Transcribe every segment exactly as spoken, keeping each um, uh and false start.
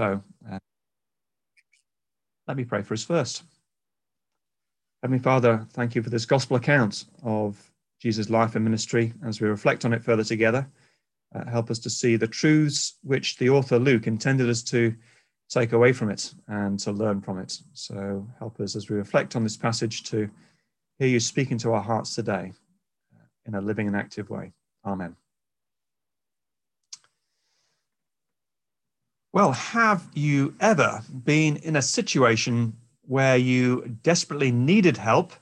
So uh, let me pray for us first. Heavenly Father, thank you for this gospel account of Jesus' life and ministry. As we reflect on it further together, uh, help us to see the truths which the author Luke intended us to take away from it and to learn from it. So help us as we reflect on this passage to hear you speaking to our hearts today in a living and active way. Amen. Well, have you ever been in a situation where you desperately needed help,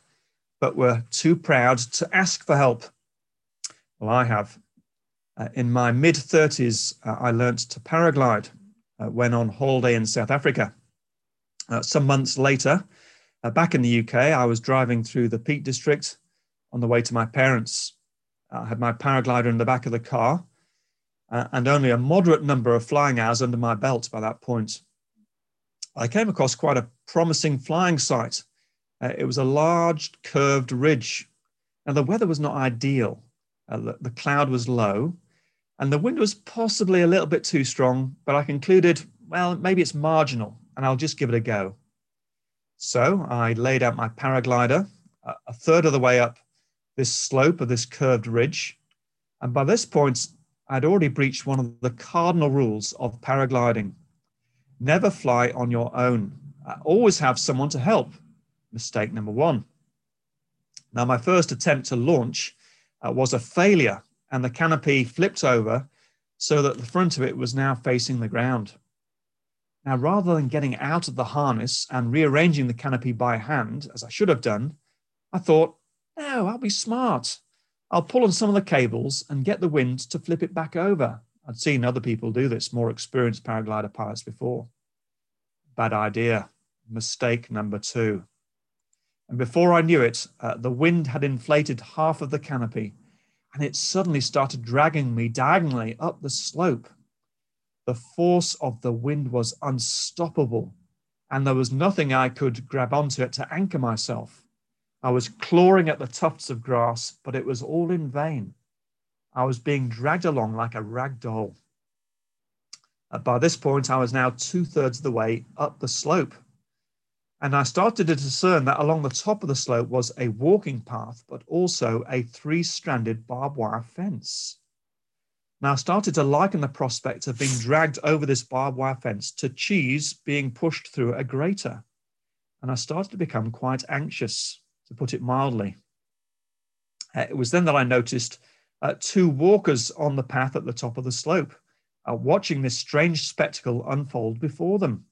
but were too proud to ask for help? Well, I have. Uh, in my mid-thirties, uh, I learnt to paraglide uh, when on holiday in South Africa. Uh, some months later, uh, back in the U K, I was driving through the Peak District on the way to my parents. I had my paraglider in the back of the car, Uh, and only a moderate number of flying hours under my belt by that point. I came across quite a promising flying site. Uh, it was a large curved ridge. Now the weather was not ideal. Uh, the, the cloud was low and the wind was possibly a little bit too strong, but I concluded, well, maybe it's marginal and I'll just give it a go. So I laid out my paraglider uh, a third of the way up this slope of this curved ridge. And by this point, I'd already breached one of the cardinal rules of paragliding. Never fly on your own. Always have someone to help. Mistake number one. Now, my first attempt to launch uh, was a failure, and the canopy flipped over so that the front of it was now facing the ground. Now, rather than getting out of the harness and rearranging the canopy by hand, as I should have done, I thought, no, I'll be smart. I'll pull on some of the cables and get the wind to flip it back over. I'd seen other people do this, more experienced paraglider pilots before. Bad idea. Mistake number two. And before I knew it, uh, the wind had inflated half of the canopy and it suddenly started dragging me diagonally up the slope. The force of the wind was unstoppable and there was nothing I could grab onto it to anchor myself. I was clawing at the tufts of grass, but it was all in vain. I was being dragged along like a rag doll. Uh, by this point, I was now two-thirds of the way up the slope. And I started to discern that along the top of the slope was a walking path, but also a three-stranded barbed wire fence. Now, I started to liken the prospect of being dragged over this barbed wire fence to cheese being pushed through a grater. And I started to become quite anxious, to put it mildly. Uh, it was then that I noticed uh, two walkers on the path at the top of the slope, uh, watching this strange spectacle unfold before them.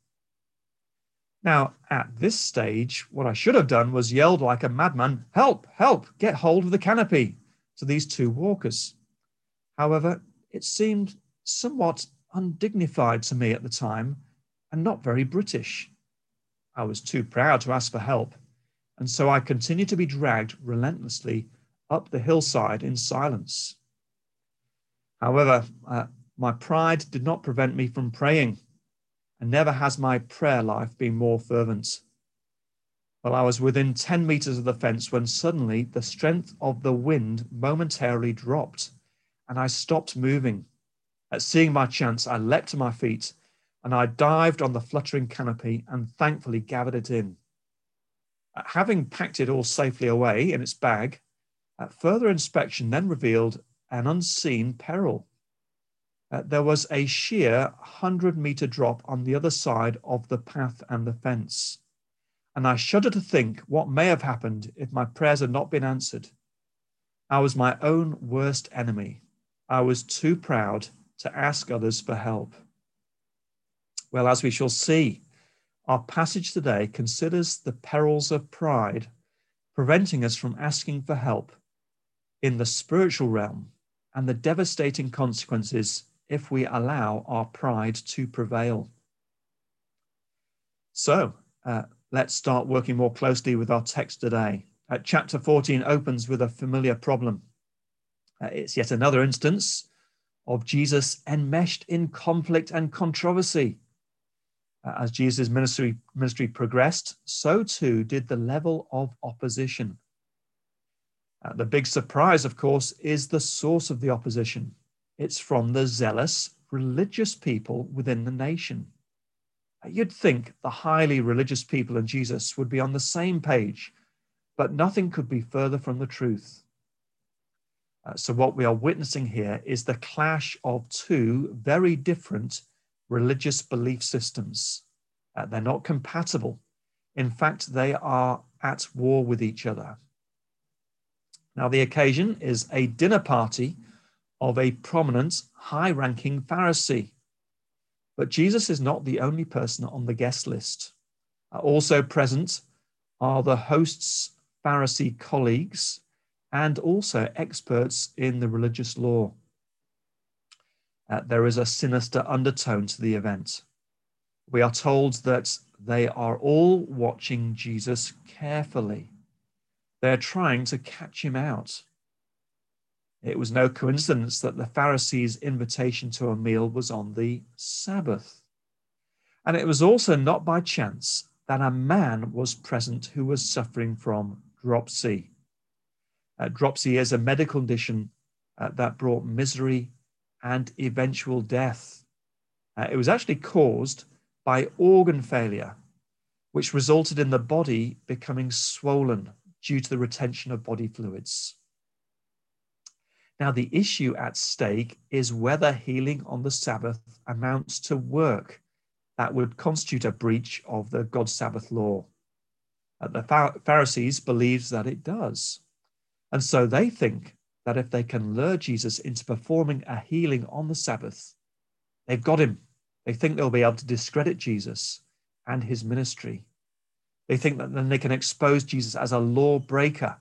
Now, at this stage, what I should have done was yelled like a madman, "Help, help, get hold of the canopy," to these two walkers. However, it seemed somewhat undignified to me at the time and not very British. I was too proud to ask for help. And so I continued to be dragged relentlessly up the hillside in silence. However, uh, my pride did not prevent me from praying, and never has my prayer life been more fervent. Well, I was within ten meters of the fence when suddenly the strength of the wind momentarily dropped, and I stopped moving. At seeing my chance, I leapt to my feet, and I dived on the fluttering canopy and thankfully gathered it in. Having packed it all safely away in its bag, uh, further inspection then revealed an unseen peril. Uh, there was a sheer hundred-metre drop on the other side of the path and the fence, and I shudder to think what may have happened if my prayers had not been answered. I was my own worst enemy. I was too proud to ask others for help. Well, as we shall see, our passage today considers the perils of pride, preventing us from asking for help in the spiritual realm and the devastating consequences if we allow our pride to prevail. So uh, let's start working more closely with our text today. Uh, chapter fourteen opens with a familiar problem. Uh, it's yet another instance of Jesus enmeshed in conflict and controversy. As Jesus' ministry, ministry progressed, so too did the level of opposition. Uh, the big surprise, of course, is the source of the opposition. It's from the zealous religious people within the nation. You'd think the highly religious people and Jesus would be on the same page, but nothing could be further from the truth. Uh, so what we are witnessing here is the clash of two very different religious belief systems. Uh, they're not compatible. In fact, they are at war with each other. Now, the occasion is a dinner party of a prominent, high-ranking Pharisee. But Jesus is not the only person on the guest list. Also present are the host's Pharisee colleagues and also experts in the religious law. Uh, there is a sinister undertone to the event. We are told that they are all watching Jesus carefully. They're trying to catch him out. It was no coincidence that the Pharisees' invitation to a meal was on the Sabbath. And it was also not by chance that a man was present who was suffering from dropsy. Uh, dropsy is a medical condition uh, that brought misery and eventual death. Uh, it was actually caused by organ failure, which resulted in the body becoming swollen due to the retention of body fluids. Now, the issue at stake is whether healing on the Sabbath amounts to work that would constitute a breach of the God's Sabbath law. The Pharisees believe that it does. And so they think that if they can lure Jesus into performing a healing on the Sabbath, they've got him. They think they'll be able to discredit Jesus and his ministry. They think that then they can expose Jesus as a lawbreaker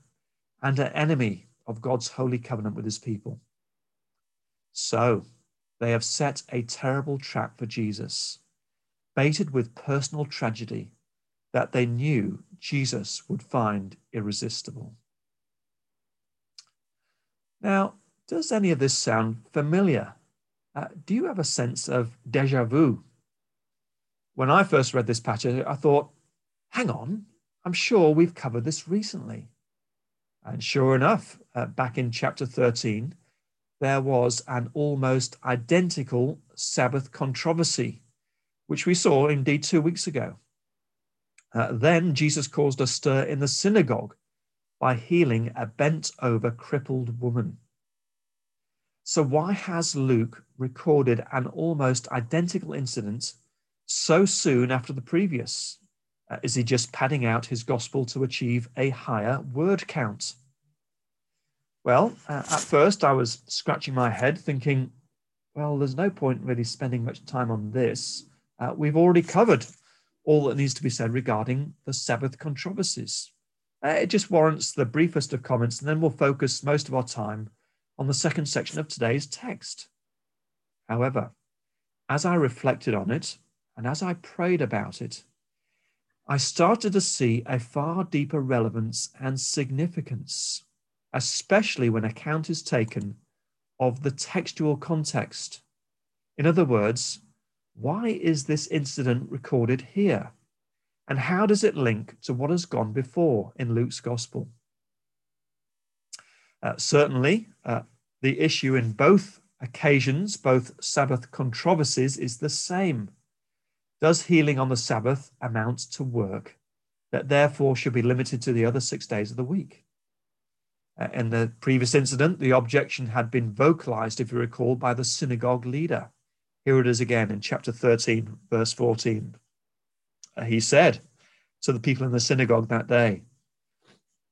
and an enemy of God's holy covenant with his people. So they have set a terrible trap for Jesus, baited with personal tragedy that they knew Jesus would find irresistible. Now, does any of this sound familiar? Uh, do you have a sense of déjà vu? When I first read this passage, I thought, hang on, I'm sure we've covered this recently. And sure enough, uh, back in chapter thirteen, there was an almost identical Sabbath controversy, which we saw indeed two weeks ago. Uh, then Jesus caused a stir in the synagogue by healing a bent-over crippled woman. So why has Luke recorded an almost identical incident so soon after the previous? Uh, is he just padding out his gospel to achieve a higher word count? Well, uh, at first I was scratching my head thinking, well, there's no point really spending much time on this. Uh, we've already covered all that needs to be said regarding the Sabbath controversies. Uh, it just warrants the briefest of comments, and then we'll focus most of our time on the second section of today's text. However, as I reflected on it, and as I prayed about it, I started to see a far deeper relevance and significance, especially when account is taken of the textual context. In other words, why is this incident recorded here? And how does it link to what has gone before in Luke's gospel? Uh, certainly, uh, the issue in both occasions, both Sabbath controversies, is the same. Does healing on the Sabbath amount to work that therefore should be limited to the other six days of the week? In the previous incident, the objection had been vocalized, if you recall, by the synagogue leader. Here it is again in chapter thirteen, verse fourteen. He said to the people in the synagogue that day,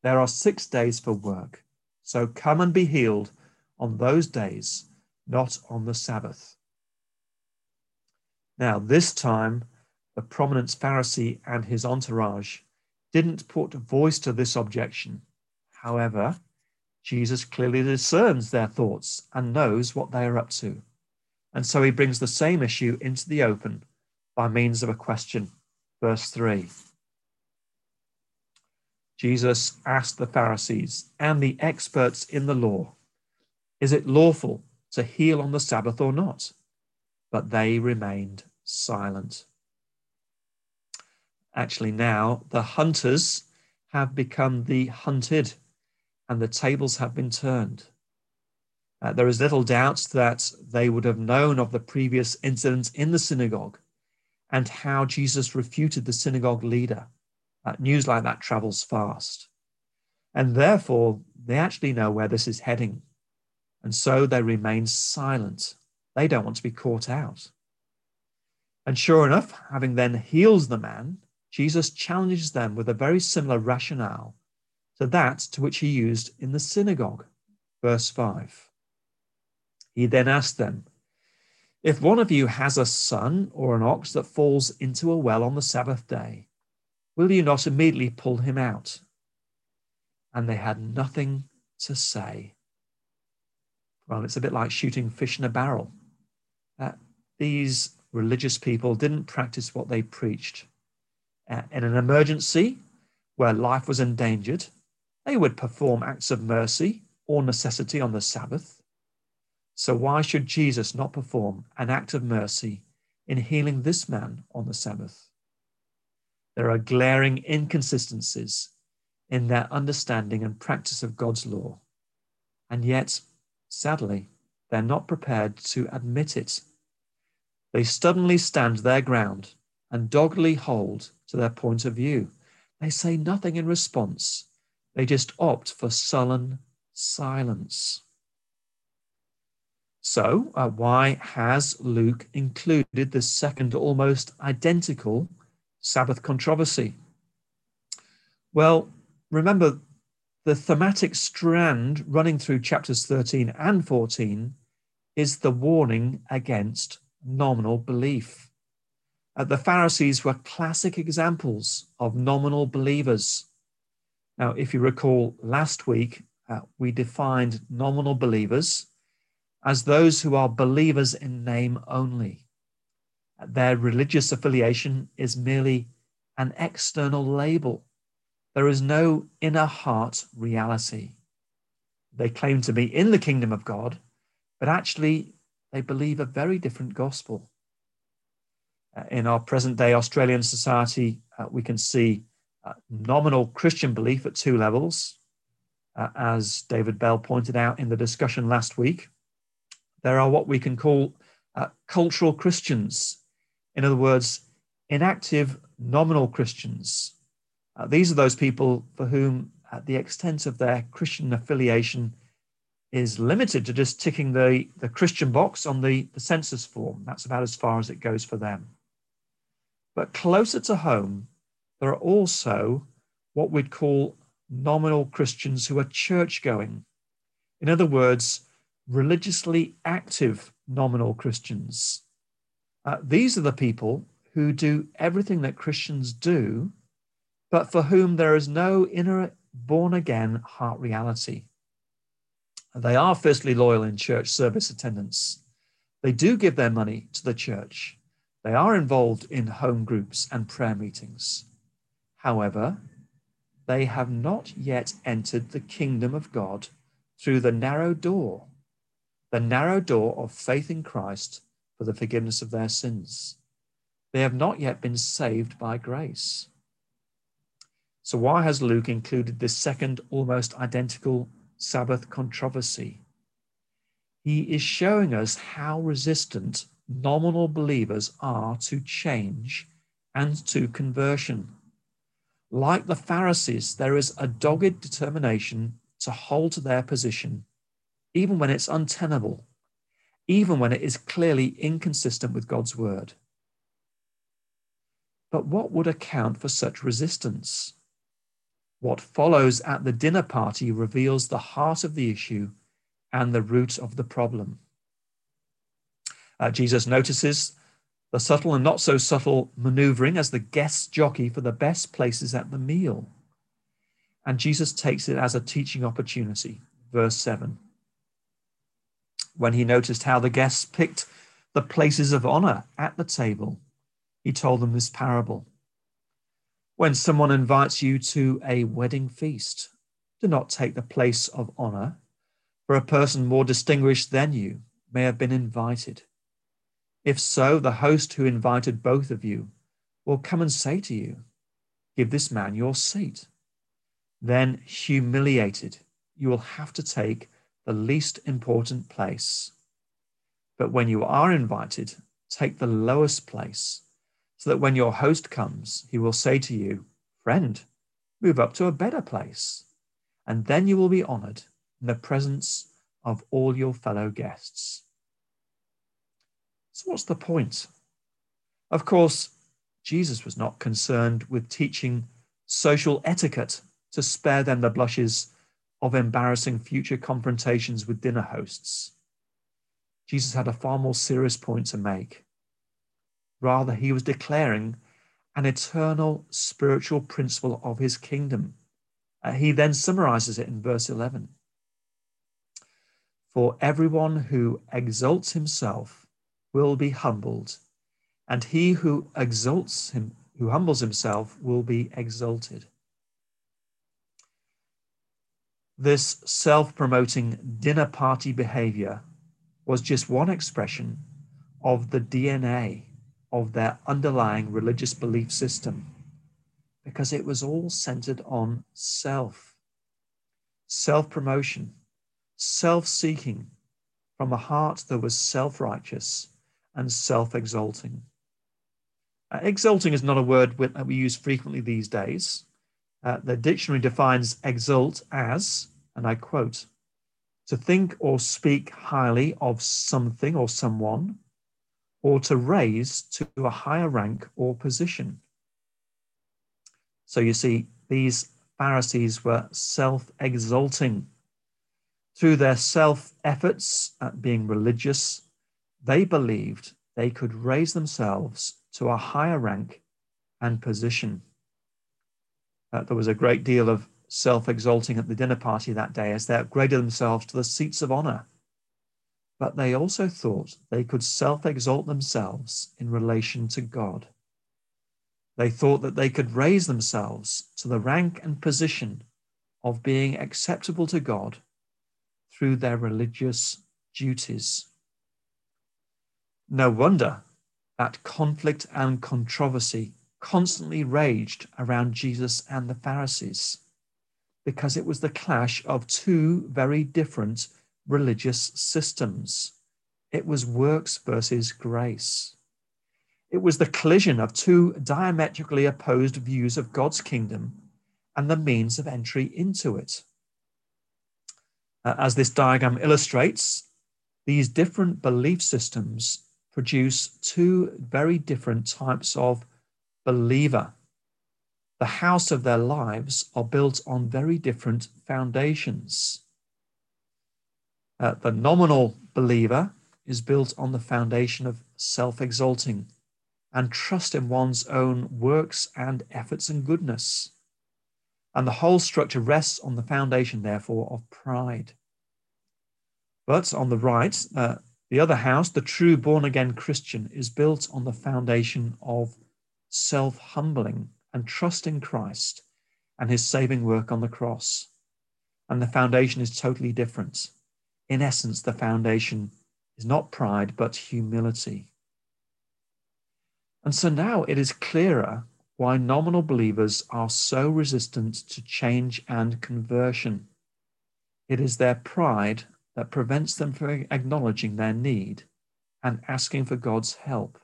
"There are six days for work, so come and be healed on those days, not on the Sabbath." Now, this time, the prominent Pharisee and his entourage didn't put voice to this objection. However, Jesus clearly discerns their thoughts and knows what they are up to. And so he brings the same issue into the open by means of a question. Verse three. Jesus asked the Pharisees and the experts in the law, "Is it lawful to heal on the Sabbath or not?" But they remained silent. Actually, now the hunters have become the hunted and the tables have been turned. Uh, there is little doubt that they would have known of the previous incidents in the synagogue and how Jesus refuted the synagogue leader. Uh, news like that travels fast. And therefore, they actually know where this is heading. And so they remain silent. They don't want to be caught out. And sure enough, having then healed the man, Jesus challenges them with a very similar rationale to that to which he used in the synagogue, verse five. He then asked them, if one of you has a son or an ox that falls into a well on the Sabbath day, will you not immediately pull him out? And they had nothing to say. Well, it's a bit like shooting fish in a barrel. Uh, these religious people didn't practice what they preached. Uh, in an emergency where life was endangered, they would perform acts of mercy or necessity on the Sabbath. So why should Jesus not perform an act of mercy in healing this man on the Sabbath? There are glaring inconsistencies in their understanding and practice of God's law. And yet, sadly, they're not prepared to admit it. They stubbornly stand their ground and doggedly hold to their point of view. They say nothing in response. They just opt for sullen silence. So uh, why has Luke included this second almost identical Sabbath controversy? Well, remember the thematic strand running through chapters thirteen and fourteen is the warning against nominal belief. Uh, the Pharisees were classic examples of nominal believers. Now, if you recall last week, uh, we defined nominal believers as those who are believers in name only. Uh, their religious affiliation is merely an external label. There is no inner heart reality. They claim to be in the kingdom of God, but actually they believe a very different gospel. In our present-day Australian society, uh, we can see uh, nominal Christian belief at two levels. Uh, as David Bell pointed out in the discussion last week, there are what we can call uh, cultural Christians. In other words, inactive nominal Christians. Uh, these are those people for whom uh, the extent of their Christian affiliation is limited to just ticking the, the Christian box on the, the census form. That's about as far as it goes for them. But closer to home, there are also what we'd call nominal Christians who are church-going. In other words, religiously active nominal Christians. Uh, these are the people who do everything that Christians do, but for whom there is no inner born-again heart reality. They are fiercely loyal in church service attendance. They do give their money to the church. They are involved in home groups and prayer meetings. However, they have not yet entered the kingdom of God through the narrow door, the narrow door of faith in Christ for the forgiveness of their sins. They have not yet been saved by grace. So why has Luke included this second almost identical Sabbath controversy? He is showing us how resistant nominal believers are to change and to conversion. Like the Pharisees, there is a dogged determination to hold to their position, even when it's untenable, even when it is clearly inconsistent with God's word. But what would account for such resistance? What follows at the dinner party reveals the heart of the issue and the root of the problem. Uh, Jesus notices the subtle and not so subtle maneuvering as the guest jockey for the best places at the meal. And Jesus takes it as a teaching opportunity. Verse seven. When he noticed how the guests picked the places of honor at the table, he told them this parable. When someone invites you to a wedding feast, do not take the place of honor, for a person more distinguished than you may have been invited. If so, the host who invited both of you will come and say to you, give this man your seat. Then, humiliated, you will have to take the least important place. But when you are invited, take the lowest place, so that when your host comes, he will say to you, friend, move up to a better place. And then you will be honored in the presence of all your fellow guests. So what's the point? Of course, Jesus was not concerned with teaching social etiquette to spare them the blushes of embarrassing future confrontations with dinner hosts. Jesus had a far more serious point to make. Rather, he was declaring an eternal spiritual principle of his kingdom. Uh, he then summarizes it in verse eleven. For everyone who exalts himself will be humbled, and he who exalts him, who humbles himself will be exalted. This self-promoting dinner party behavior was just one expression of the D N A of their underlying religious belief system, because it was all centered on self, self-promotion, self-seeking from a heart that was self-righteous and self-exalting. Uh, exalting is not a word that we use frequently these days. Uh, the dictionary defines exalt as, and I quote, to think or speak highly of something or someone, or to raise to a higher rank or position. So you see, these Pharisees were self-exalting. Through their self-efforts at being religious, they believed they could raise themselves to a higher rank and position. Uh, there was a great deal of self-exalting at the dinner party that day as they upgraded themselves to the seats of honor. But they also thought they could self-exalt themselves in relation to God. They thought that they could raise themselves to the rank and position of being acceptable to God through their religious duties. No wonder that conflict and controversy constantly raged around Jesus and the Pharisees, because it was the clash of two very different religious systems. It was works versus grace. It was the collision of two diametrically opposed views of God's kingdom and the means of entry into it. As this diagram illustrates, these different belief systems produce two very different types of believer. The house of their lives are built on very different foundations. Uh, the nominal believer is built on the foundation of self-exalting and trust in one's own works and efforts and goodness. And the whole structure rests on the foundation, therefore, of pride. But on the right, uh, the other house, the true born-again Christian, is built on the foundation of self-humbling and trust in Christ and his saving work on the cross. And the foundation is totally different. In essence, the foundation is not pride, but humility. And so now it is clearer why nominal believers are so resistant to change and conversion. It is their pride that prevents them from acknowledging their need and asking for God's help.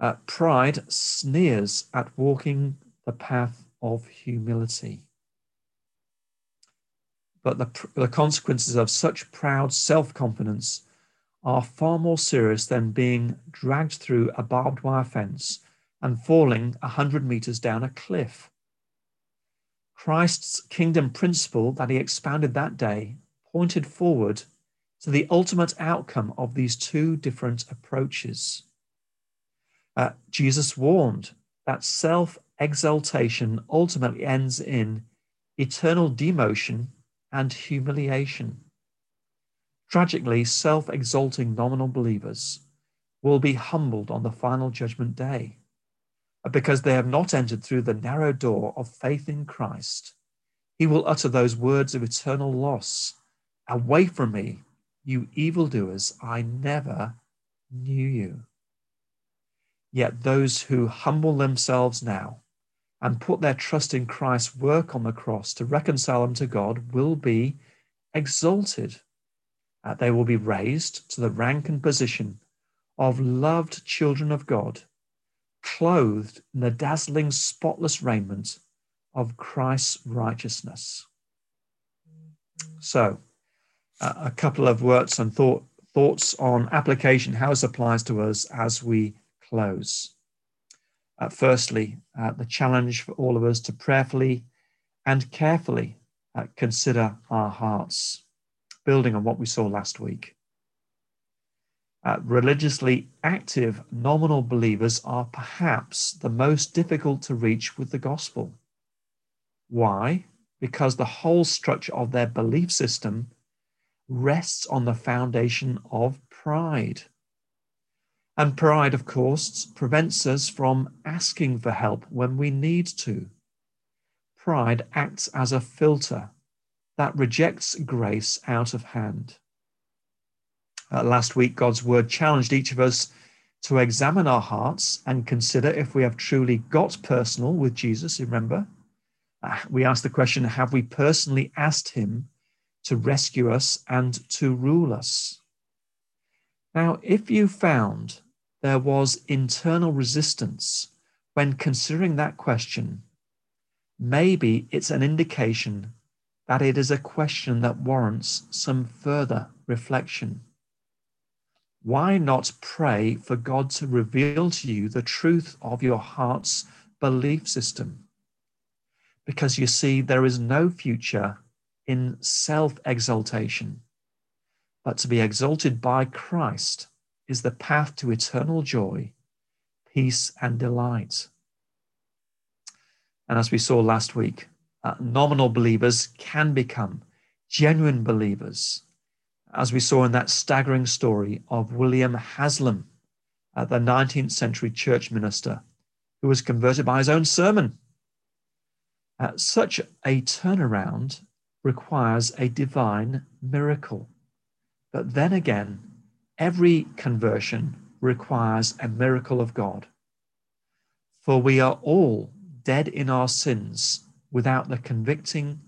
Uh, pride sneers at walking the path of humility. But the, the consequences of such proud self-confidence are far more serious than being dragged through a barbed wire fence and falling a hundred meters down a cliff. Christ's kingdom principle that he expounded that day pointed forward to the ultimate outcome of these two different approaches. Uh, Jesus warned that self-exaltation ultimately ends in eternal demotion and humiliation. Tragically, self-exalting nominal believers will be humbled on the final judgment day, because they have not entered through the narrow door of faith in Christ. He will utter those words of eternal loss, "Away from me, you evildoers, I never knew you." Yet those who humble themselves now and put their trust in Christ's work on the cross to reconcile them to God will be exalted. They will be raised to the rank and position of loved children of God, clothed in the dazzling, spotless raiment of Christ's righteousness. So, uh, a couple of words and thought, thoughts on application, how this applies to us as we close. Uh, firstly, uh, the challenge for all of us to prayerfully and carefully uh, consider our hearts, building on what we saw last week. Uh, religiously active nominal believers are perhaps the most difficult to reach with the gospel. Why? Because the whole structure of their belief system rests on the foundation of pride. And pride, of course, prevents us from asking for help when we need to. Pride acts as a filter that rejects grace out of hand. Uh, last week, God's word challenged each of us to examine our hearts and consider if we have truly got personal with Jesus, remember? Uh, we asked the question, have we personally asked him to rescue us and to rule us? Now, if you found there was internal resistance when considering that question, maybe it's an indication that it is a question that warrants some further reflection. Why not pray for God to reveal to you the truth of your heart's belief system? Because you see, there is no future in self-exaltation, but to be exalted by Christ is the path to eternal joy, peace, and delight. And as we saw last week, uh, nominal believers can become genuine believers, as we saw in that staggering story of William Haslam, uh, the nineteenth century church minister, who was converted by his own sermon. Uh, such a turnaround requires a divine miracle. But then again, every conversion requires a miracle of God. For we are all dead in our sins without the convicting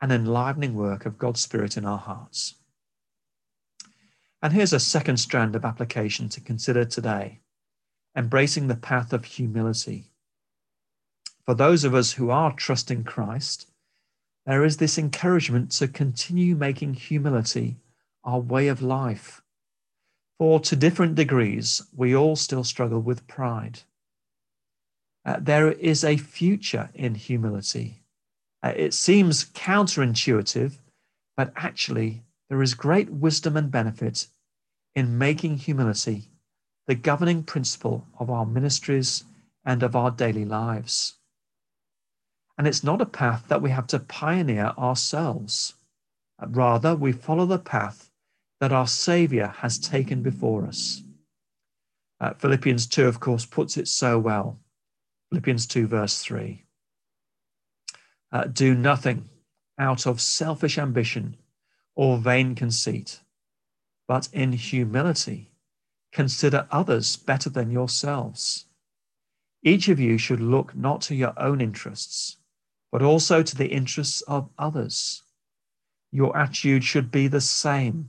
and enlivening work of God's Spirit in our hearts. And here's a second strand of application to consider today, embracing the path of humility. For those of us who are trusting Christ, there is this encouragement to continue making humility our way of life. For to different degrees, we all still struggle with pride. Uh, there is a future in humility. Uh, it seems counterintuitive, but actually there is great wisdom and benefit in making humility the governing principle of our ministries and of our daily lives. And it's not a path that we have to pioneer ourselves. Rather, we follow the path that our Saviour has taken before us. Uh, Philippians two, of course, puts it so well. Philippians two, verse three. Uh, do nothing out of selfish ambition or vain conceit, but in humility consider others better than yourselves. Each of you should look not to your own interests, but also to the interests of others. Your attitude should be the same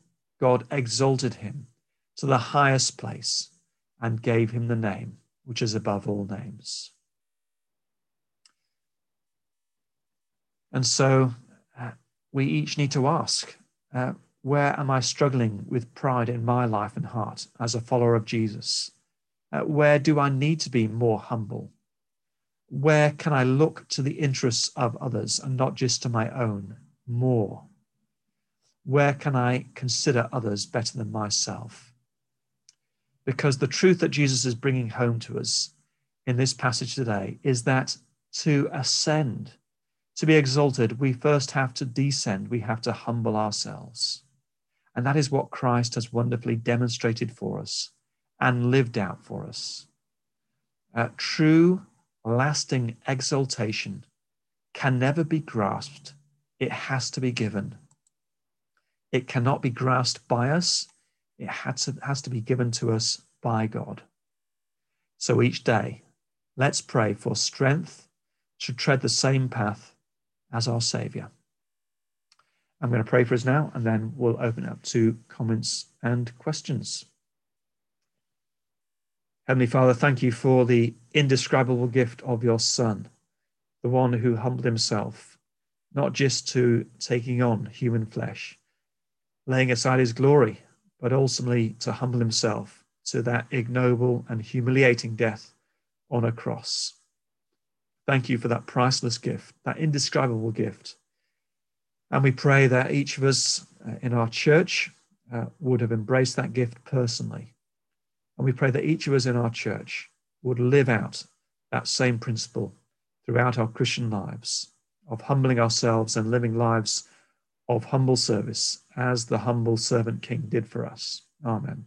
God exalted him to the highest place and gave him the name which is above all names. And so uh, we each need to ask, uh, where am I struggling with pride in my life and heart as a follower of Jesus? Uh, where do I need to be more humble? Where can I look to the interests of others and not just to my own more? Where can I consider others better than myself? Because the truth that Jesus is bringing home to us in this passage today is that to ascend, to be exalted, we first have to descend. We have to humble ourselves. And that is what Christ has wonderfully demonstrated for us and lived out for us. Uh, true, lasting exaltation can never be grasped. It has to be given. It cannot be grasped by us. It has to, has to be given to us by God. So each day, let's pray for strength to tread the same path as our Saviour. I'm going to pray for us now, and then we'll open up to comments and questions. Heavenly Father, thank you for the indescribable gift of your Son, the one who humbled himself, not just to taking on human flesh, laying aside his glory, but ultimately to humble himself to that ignoble and humiliating death on a cross. Thank you for that priceless gift, that indescribable gift. And we pray that each of us in our church uh, would have embraced that gift personally. And we pray that each of us in our church would live out that same principle throughout our Christian lives of humbling ourselves and living lives of humble service as the humble servant King did for us. Amen.